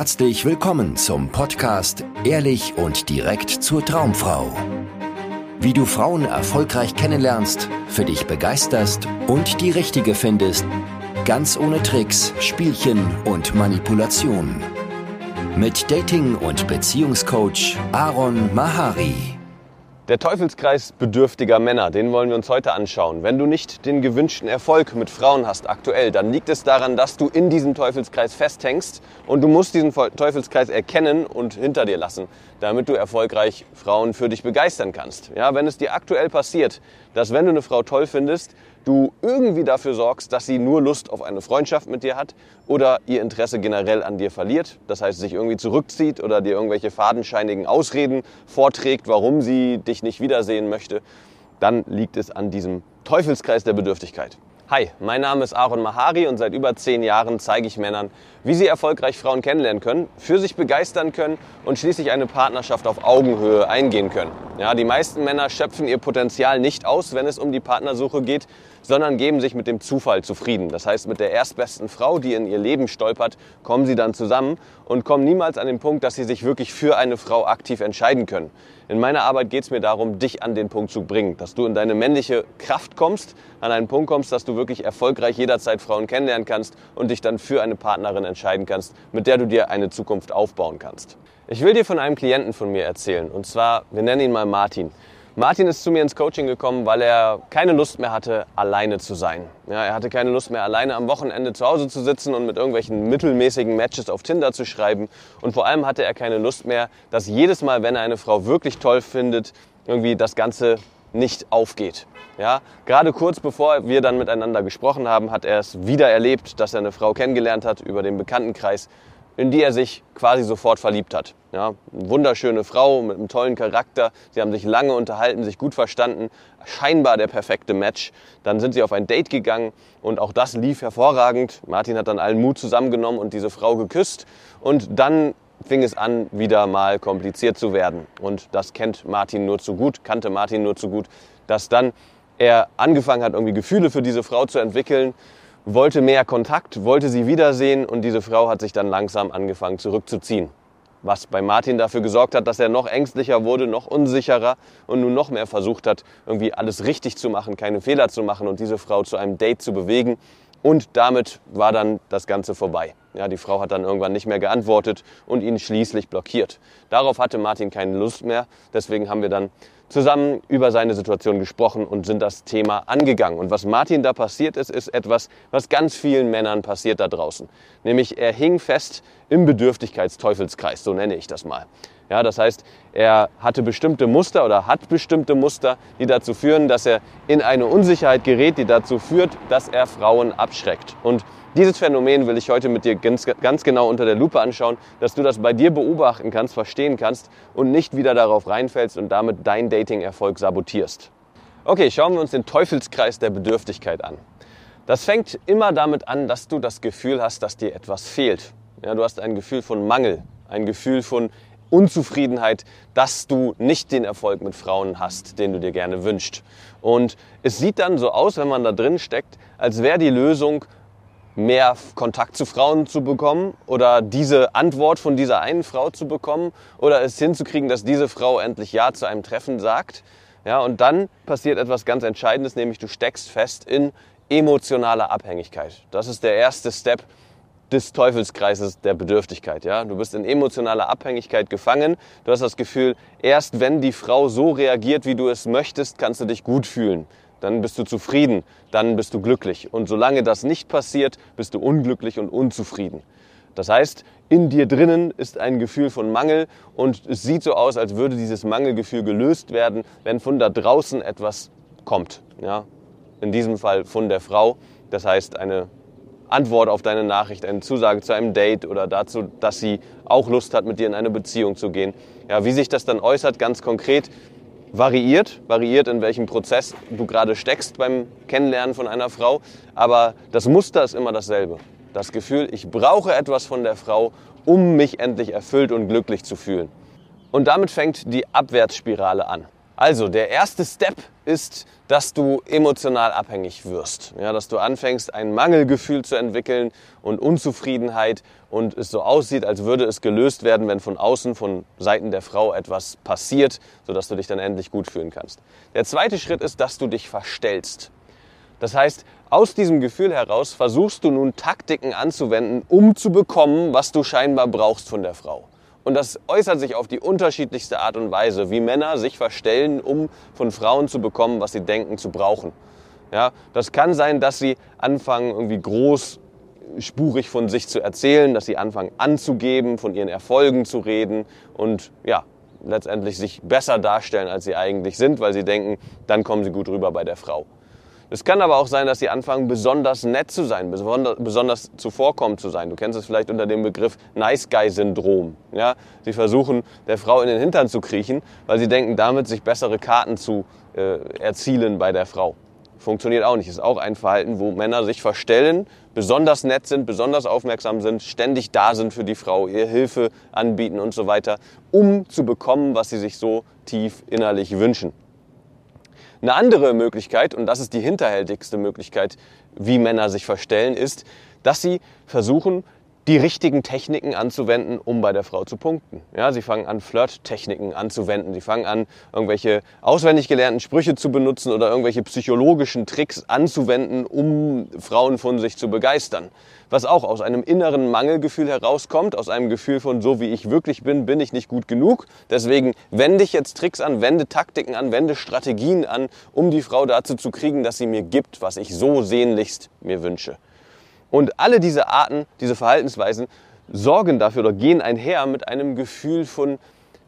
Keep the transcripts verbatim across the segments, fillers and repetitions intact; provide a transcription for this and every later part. herzlich willkommen zum Podcast Ehrlich und direkt zur Traumfrau. Wie du Frauen erfolgreich kennenlernst, für dich begeisterst und die richtige findest, ganz ohne Tricks, Spielchen und Manipulation. Mit Dating- und Beziehungscoach Aaron Mahari. Der Teufelskreis bedürftiger Männer, den wollen wir uns heute anschauen. Wenn du nicht den gewünschten Erfolg mit Frauen hast aktuell, dann liegt es daran, dass du in diesem Teufelskreis festhängst und du musst diesen Teufelskreis erkennen und hinter dir lassen, damit du erfolgreich Frauen für dich begeistern kannst. Ja, wenn es dir aktuell passiert, dass wenn du eine Frau toll findest, du irgendwie dafür sorgst, dass sie nur Lust auf eine Freundschaft mit dir hat oder ihr Interesse generell an dir verliert, das heißt sich irgendwie zurückzieht oder dir irgendwelche fadenscheinigen Ausreden vorträgt, warum sie dich nicht wiedersehen möchte, dann liegt es an diesem Teufelskreis der Bedürftigkeit. Hi, mein Name ist Aaron Mahari und seit über zehn Jahren zeige ich Männern, wie sie erfolgreich Frauen kennenlernen können, für sich begeistern können und schließlich eine Partnerschaft auf Augenhöhe eingehen können. Ja, die meisten Männer schöpfen ihr Potenzial nicht aus, wenn es um die Partnersuche geht, sondern geben sich mit dem Zufall zufrieden. Das heißt, mit der erstbesten Frau, die in ihr Leben stolpert, kommen sie dann zusammen und kommen niemals an den Punkt, dass sie sich wirklich für eine Frau aktiv entscheiden können. In meiner Arbeit geht es mir darum, dich an den Punkt zu bringen, dass du in deine männliche Kraft kommst, an einen Punkt kommst, dass du wirklich erfolgreich jederzeit Frauen kennenlernen kannst und dich dann für eine Partnerin entscheiden kannst, mit der du dir eine Zukunft aufbauen kannst. Ich will dir von einem Klienten von mir erzählen, und zwar, wir nennen ihn mal Martin. Martin ist zu mir ins Coaching gekommen, weil er keine Lust mehr hatte, alleine zu sein. Ja, er hatte keine Lust mehr, alleine am Wochenende zu Hause zu sitzen und mit irgendwelchen mittelmäßigen Matches auf Tinder zu schreiben. Und vor allem hatte er keine Lust mehr, dass jedes Mal, wenn er eine Frau wirklich toll findet, irgendwie das Ganze nicht aufgeht. Ja, gerade kurz bevor wir dann miteinander gesprochen haben, hat er es wieder erlebt, dass er eine Frau kennengelernt hat über den Bekanntenkreis, in die er sich quasi sofort verliebt hat. Ja, eine wunderschöne Frau mit einem tollen Charakter. Sie haben sich lange unterhalten, sich gut verstanden. Scheinbar der perfekte Match. Dann sind sie auf ein Date gegangen und auch das lief hervorragend. Martin hat dann allen Mut zusammengenommen und diese Frau geküsst. Und dann fing es an, wieder mal kompliziert zu werden. Und das kennt Martin nur zu gut, kannte Martin nur zu gut, dass dann er angefangen hat, irgendwie Gefühle für diese Frau zu entwickeln. Wollte mehr Kontakt, wollte sie wiedersehen und diese Frau hat sich dann langsam angefangen zurückzuziehen. Was bei Martin dafür gesorgt hat, dass er noch ängstlicher wurde, noch unsicherer und nun noch mehr versucht hat, irgendwie alles richtig zu machen, keine Fehler zu machen und diese Frau zu einem Date zu bewegen. Und damit war dann das Ganze vorbei. Ja, die Frau hat dann irgendwann nicht mehr geantwortet und ihn schließlich blockiert. Darauf hatte Martin keine Lust mehr. Deswegen haben wir dann zusammen über seine Situation gesprochen und sind das Thema angegangen. Und was Martin da passiert ist, ist etwas, was ganz vielen Männern passiert da draußen. Nämlich er hing fest im Bedürftigkeitsteufelskreis, so nenne ich das mal. Ja, das heißt, er hatte bestimmte Muster oder hat bestimmte Muster, die dazu führen, dass er in eine Unsicherheit gerät, die dazu führt, dass er Frauen abschreckt. Und dieses Phänomen will ich heute mit dir ganz, ganz genau unter der Lupe anschauen, dass du das bei dir beobachten kannst, verstehen kannst und nicht wieder darauf reinfällst und damit deinen Dating-Erfolg sabotierst. Okay, schauen wir uns den Teufelskreis der Bedürftigkeit an. Das fängt immer damit an, dass du das Gefühl hast, dass dir etwas fehlt. Ja, du hast ein Gefühl von Mangel, ein Gefühl von Unzufriedenheit, dass du nicht den Erfolg mit Frauen hast, den du dir gerne wünschst. Und es sieht dann so aus, wenn man da drin steckt, als wäre die Lösung, mehr Kontakt zu Frauen zu bekommen oder diese Antwort von dieser einen Frau zu bekommen oder es hinzukriegen, dass diese Frau endlich Ja zu einem Treffen sagt. Ja, und dann passiert etwas ganz Entscheidendes, nämlich du steckst fest in emotionaler Abhängigkeit. Das ist der erste Step des Teufelskreises der Bedürftigkeit. Ja? Du bist in emotionaler Abhängigkeit gefangen. Du hast das Gefühl, erst wenn die Frau so reagiert, wie du es möchtest, kannst du dich gut fühlen. Dann bist du zufrieden, dann bist du glücklich. Und solange das nicht passiert, bist du unglücklich und unzufrieden. Das heißt, in dir drinnen ist ein Gefühl von Mangel und es sieht so aus, als würde dieses Mangelgefühl gelöst werden, wenn von da draußen etwas kommt. Ja? In diesem Fall von der Frau, das heißt eine Antwort auf deine Nachricht, eine Zusage zu einem Date oder dazu, dass sie auch Lust hat, mit dir in eine Beziehung zu gehen. Ja, wie sich das dann äußert, ganz konkret, variiert, variiert in welchem Prozess du gerade steckst beim Kennenlernen von einer Frau, aber das Muster ist immer dasselbe. Das Gefühl, ich brauche etwas von der Frau, um mich endlich erfüllt und glücklich zu fühlen. Und damit fängt die Abwärtsspirale an. Also der erste Step ist, dass du emotional abhängig wirst. Ja, dass du anfängst, ein Mangelgefühl zu entwickeln und Unzufriedenheit und es so aussieht, als würde es gelöst werden, wenn von außen, von Seiten der Frau etwas passiert, sodass du dich dann endlich gut fühlen kannst. Der zweite Schritt ist, dass du dich verstellst. Das heißt, aus diesem Gefühl heraus versuchst du nun Taktiken anzuwenden, um zu bekommen, was du scheinbar brauchst von der Frau. Und das äußert sich auf die unterschiedlichste Art und Weise, wie Männer sich verstellen, um von Frauen zu bekommen, was sie denken zu brauchen. Ja, das kann sein, dass sie anfangen, irgendwie großspurig von sich zu erzählen, dass sie anfangen anzugeben, von ihren Erfolgen zu reden und ja, letztendlich sich besser darstellen, als sie eigentlich sind, weil sie denken, dann kommen sie gut rüber bei der Frau. Es kann aber auch sein, dass sie anfangen, besonders nett zu sein, besonders zuvorkommend zu sein. Du kennst es vielleicht unter dem Begriff Nice-Guy-Syndrom. Ja? Sie versuchen, der Frau in den Hintern zu kriechen, weil sie denken, damit sich bessere Karten zu äh, erzielen bei der Frau. Funktioniert auch nicht. Ist auch ein Verhalten, wo Männer sich verstellen, besonders nett sind, besonders aufmerksam sind, ständig da sind für die Frau, ihr Hilfe anbieten und so weiter, um zu bekommen, was sie sich so tief innerlich wünschen. Eine andere Möglichkeit, und das ist die hinterhältigste Möglichkeit, wie Männer sich verstellen, ist, dass sie versuchen, die richtigen Techniken anzuwenden, um bei der Frau zu punkten. Ja, sie fangen an, Flirt-Techniken anzuwenden. Sie fangen an, irgendwelche auswendig gelernten Sprüche zu benutzen oder irgendwelche psychologischen Tricks anzuwenden, um Frauen von sich zu begeistern. Was auch aus einem inneren Mangelgefühl herauskommt, aus einem Gefühl von, so wie ich wirklich bin, bin ich nicht gut genug. Deswegen wende ich jetzt Tricks an, wende Taktiken an, wende Strategien an, um die Frau dazu zu kriegen, dass sie mir gibt, was ich so sehnlichst mir wünsche. Und alle diese Arten, diese Verhaltensweisen sorgen dafür oder gehen einher mit einem Gefühl von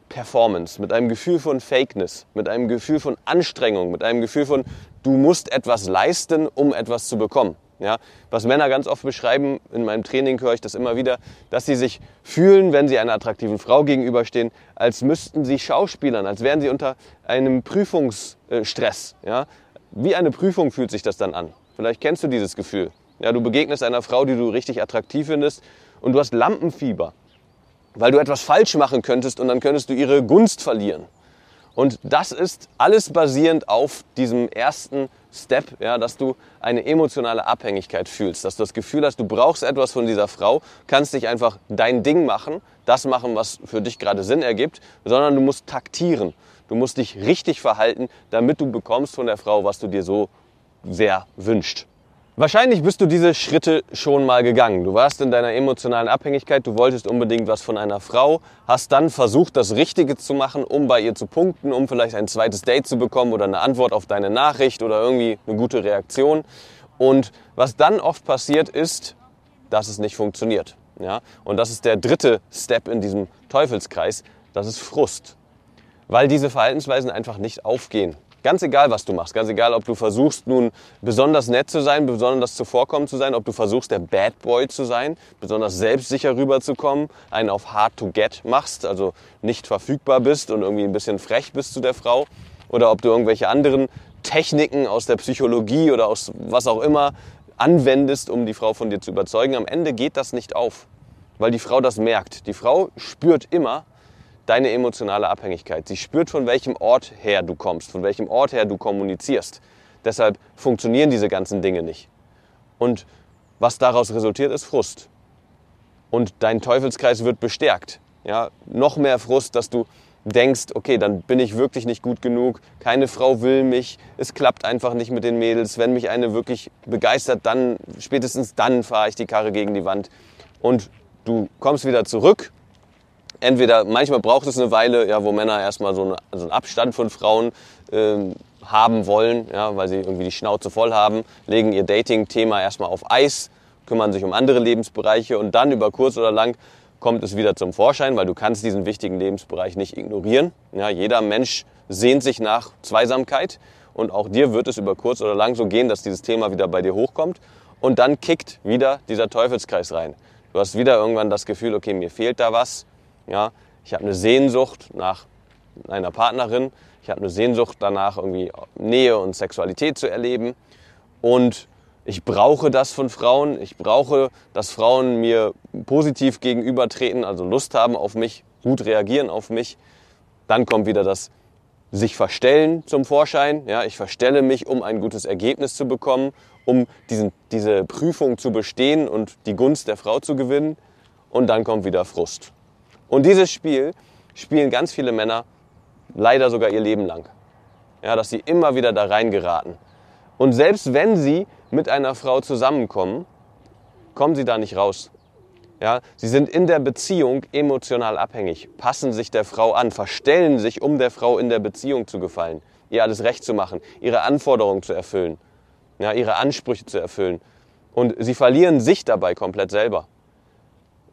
Performance, mit einem Gefühl von Fakeness, mit einem Gefühl von Anstrengung, mit einem Gefühl von, du musst etwas leisten, um etwas zu bekommen. Ja, was Männer ganz oft beschreiben, in meinem Training höre ich das immer wieder, dass sie sich fühlen, wenn sie einer attraktiven Frau gegenüberstehen, als müssten sie schauspielern, als wären sie unter einem Prüfungsstress. Ja, wie eine Prüfung fühlt sich das dann an. Vielleicht kennst du dieses Gefühl. Ja, du begegnest einer Frau, die du richtig attraktiv findest und du hast Lampenfieber, weil du etwas falsch machen könntest und dann könntest du ihre Gunst verlieren. Und das ist alles basierend auf diesem ersten Step, ja, dass du eine emotionale Abhängigkeit fühlst, dass du das Gefühl hast, du brauchst etwas von dieser Frau, kannst nicht einfach dein Ding machen, das machen, was für dich gerade Sinn ergibt, sondern du musst taktieren, du musst dich richtig verhalten, damit du bekommst von der Frau, was du dir so sehr wünschst. Wahrscheinlich bist du diese Schritte schon mal gegangen. Du warst in deiner emotionalen Abhängigkeit, du wolltest unbedingt was von einer Frau, hast dann versucht, das Richtige zu machen, um bei ihr zu punkten, um vielleicht ein zweites Date zu bekommen oder eine Antwort auf deine Nachricht oder irgendwie eine gute Reaktion. Und was dann oft passiert ist, dass es nicht funktioniert. Ja? Und das ist der dritte Step in diesem Teufelskreis, das ist Frust. Weil diese Verhaltensweisen einfach nicht aufgehen. Ganz egal, was du machst, ganz egal, ob du versuchst, nun besonders nett zu sein, besonders zuvorkommend zu sein, ob du versuchst, der Bad Boy zu sein, besonders selbstsicher rüberzukommen, einen auf hard to get machst, also nicht verfügbar bist und irgendwie ein bisschen frech bist zu der Frau, oder ob du irgendwelche anderen Techniken aus der Psychologie oder aus was auch immer anwendest, um die Frau von dir zu überzeugen. Am Ende geht das nicht auf, weil die Frau das merkt. Die Frau spürt immer deine emotionale Abhängigkeit. Sie spürt, von welchem Ort her du kommst, von welchem Ort her du kommunizierst. Deshalb funktionieren diese ganzen Dinge nicht. Und was daraus resultiert, ist Frust. Und dein Teufelskreis wird bestärkt. Ja, noch mehr Frust, dass du denkst, okay, dann bin ich wirklich nicht gut genug, keine Frau will mich, es klappt einfach nicht mit den Mädels, wenn mich eine wirklich begeistert, dann, spätestens dann fahre ich die Karre gegen die Wand. Und du kommst wieder zurück. Entweder, manchmal braucht es eine Weile, ja, wo Männer erstmal so, eine, so einen Abstand von Frauen ähm, haben wollen, ja, weil sie irgendwie die Schnauze voll haben, legen ihr Dating-Thema erstmal auf Eis, kümmern sich um andere Lebensbereiche und dann über kurz oder lang kommt es wieder zum Vorschein, weil du kannst diesen wichtigen Lebensbereich nicht ignorieren. Ja, jeder Mensch sehnt sich nach Zweisamkeit und auch dir wird es über kurz oder lang so gehen, dass dieses Thema wieder bei dir hochkommt und dann kickt wieder dieser Teufelskreis rein. Du hast wieder irgendwann das Gefühl, okay, mir fehlt da was. Ja, ich habe eine Sehnsucht nach einer Partnerin, ich habe eine Sehnsucht danach, irgendwie Nähe und Sexualität zu erleben und ich brauche das von Frauen, ich brauche, dass Frauen mir positiv gegenübertreten, also Lust haben auf mich, gut reagieren auf mich. Dann kommt wieder das sich verstellen zum Vorschein. Ja, ich verstelle mich, um ein gutes Ergebnis zu bekommen, um diesen, diese Prüfung zu bestehen und die Gunst der Frau zu gewinnen. Und dann kommt wieder Frust. Und dieses Spiel spielen ganz viele Männer leider sogar ihr Leben lang. Ja, dass sie immer wieder da reingeraten. Und selbst wenn sie mit einer Frau zusammenkommen, kommen sie da nicht raus. Ja, sie sind in der Beziehung emotional abhängig, passen sich der Frau an, verstellen sich, um der Frau in der Beziehung zu gefallen, ihr alles recht zu machen, ihre Anforderungen zu erfüllen, ja, ihre Ansprüche zu erfüllen. Und sie verlieren sich dabei komplett selber.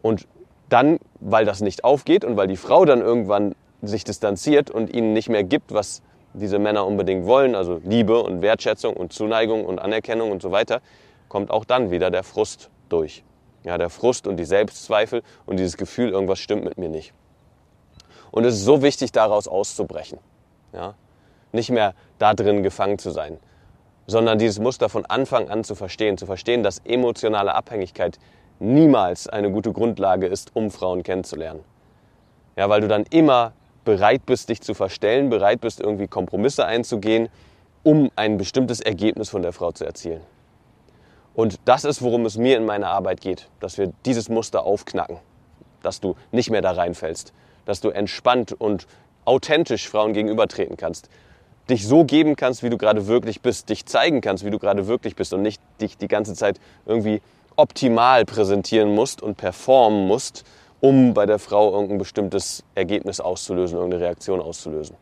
Und dann, weil das nicht aufgeht und weil die Frau dann irgendwann sich distanziert und ihnen nicht mehr gibt, was diese Männer unbedingt wollen, also Liebe und Wertschätzung und Zuneigung und Anerkennung und so weiter, kommt auch dann wieder der Frust durch. Ja, der Frust und die Selbstzweifel und dieses Gefühl, irgendwas stimmt mit mir nicht. Und es ist so wichtig, daraus auszubrechen. Ja? Nicht mehr da drin gefangen zu sein, sondern dieses Muster von Anfang an zu verstehen. Zu verstehen, dass emotionale Abhängigkeit niemals eine gute Grundlage ist, um Frauen kennenzulernen. Ja, weil du dann immer bereit bist, dich zu verstellen, bereit bist, irgendwie Kompromisse einzugehen, um ein bestimmtes Ergebnis von der Frau zu erzielen. Und das ist, worum es mir in meiner Arbeit geht, dass wir dieses Muster aufknacken, dass du nicht mehr da reinfällst, dass du entspannt und authentisch Frauen gegenübertreten kannst, dich so geben kannst, wie du gerade wirklich bist, dich zeigen kannst, wie du gerade wirklich bist und nicht dich die ganze Zeit irgendwie optimal präsentieren musst und performen musst, um bei der Frau irgendein bestimmtes Ergebnis auszulösen, irgendeine Reaktion auszulösen.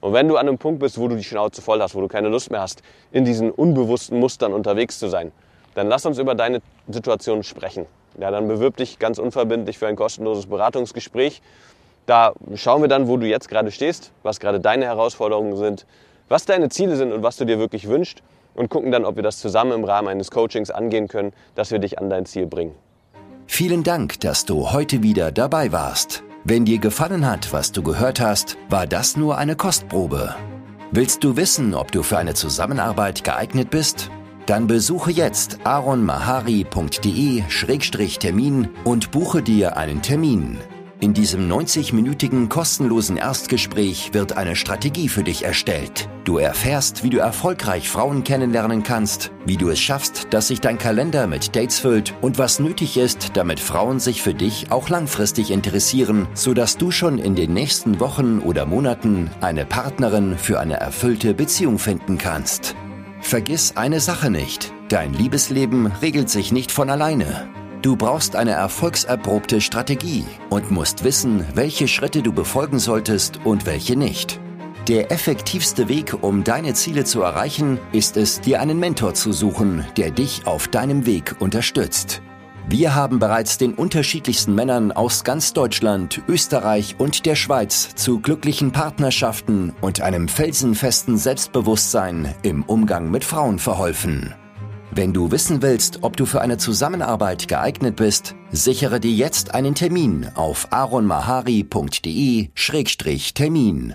Und wenn du an einem Punkt bist, wo du die Schnauze voll hast, wo du keine Lust mehr hast, in diesen unbewussten Mustern unterwegs zu sein, dann lass uns über deine Situation sprechen. Ja, dann bewirb dich ganz unverbindlich für ein kostenloses Beratungsgespräch. Da schauen wir dann, wo du jetzt gerade stehst, was gerade deine Herausforderungen sind, was deine Ziele sind und was du dir wirklich wünschst und gucken dann, ob wir das zusammen im Rahmen eines Coachings angehen können, dass wir dich an dein Ziel bringen. Vielen Dank, dass du heute wieder dabei warst. Wenn dir gefallen hat, was du gehört hast, war das nur eine Kostprobe. Willst du wissen, ob du für eine Zusammenarbeit geeignet bist? Dann besuche jetzt aaron mahari punkt de schrägstrich termin und buche dir einen Termin. In diesem neunzigminütigen kostenlosen Erstgespräch wird eine Strategie für dich erstellt. Du erfährst, wie du erfolgreich Frauen kennenlernen kannst, wie du es schaffst, dass sich dein Kalender mit Dates füllt und was nötig ist, damit Frauen sich für dich auch langfristig interessieren, sodass du schon in den nächsten Wochen oder Monaten eine Partnerin für eine erfüllte Beziehung finden kannst. Vergiss eine Sache nicht, dein Liebesleben regelt sich nicht von alleine. Du brauchst eine erfolgserprobte Strategie und musst wissen, welche Schritte du befolgen solltest und welche nicht. Der effektivste Weg, um deine Ziele zu erreichen, ist es, dir einen Mentor zu suchen, der dich auf deinem Weg unterstützt. Wir haben bereits den unterschiedlichsten Männern aus ganz Deutschland, Österreich und der Schweiz zu glücklichen Partnerschaften und einem felsenfesten Selbstbewusstsein im Umgang mit Frauen verholfen. Wenn du wissen willst, ob du für eine Zusammenarbeit geeignet bist, sichere dir jetzt einen Termin auf aaron mahari punkt de schrägstrich termin.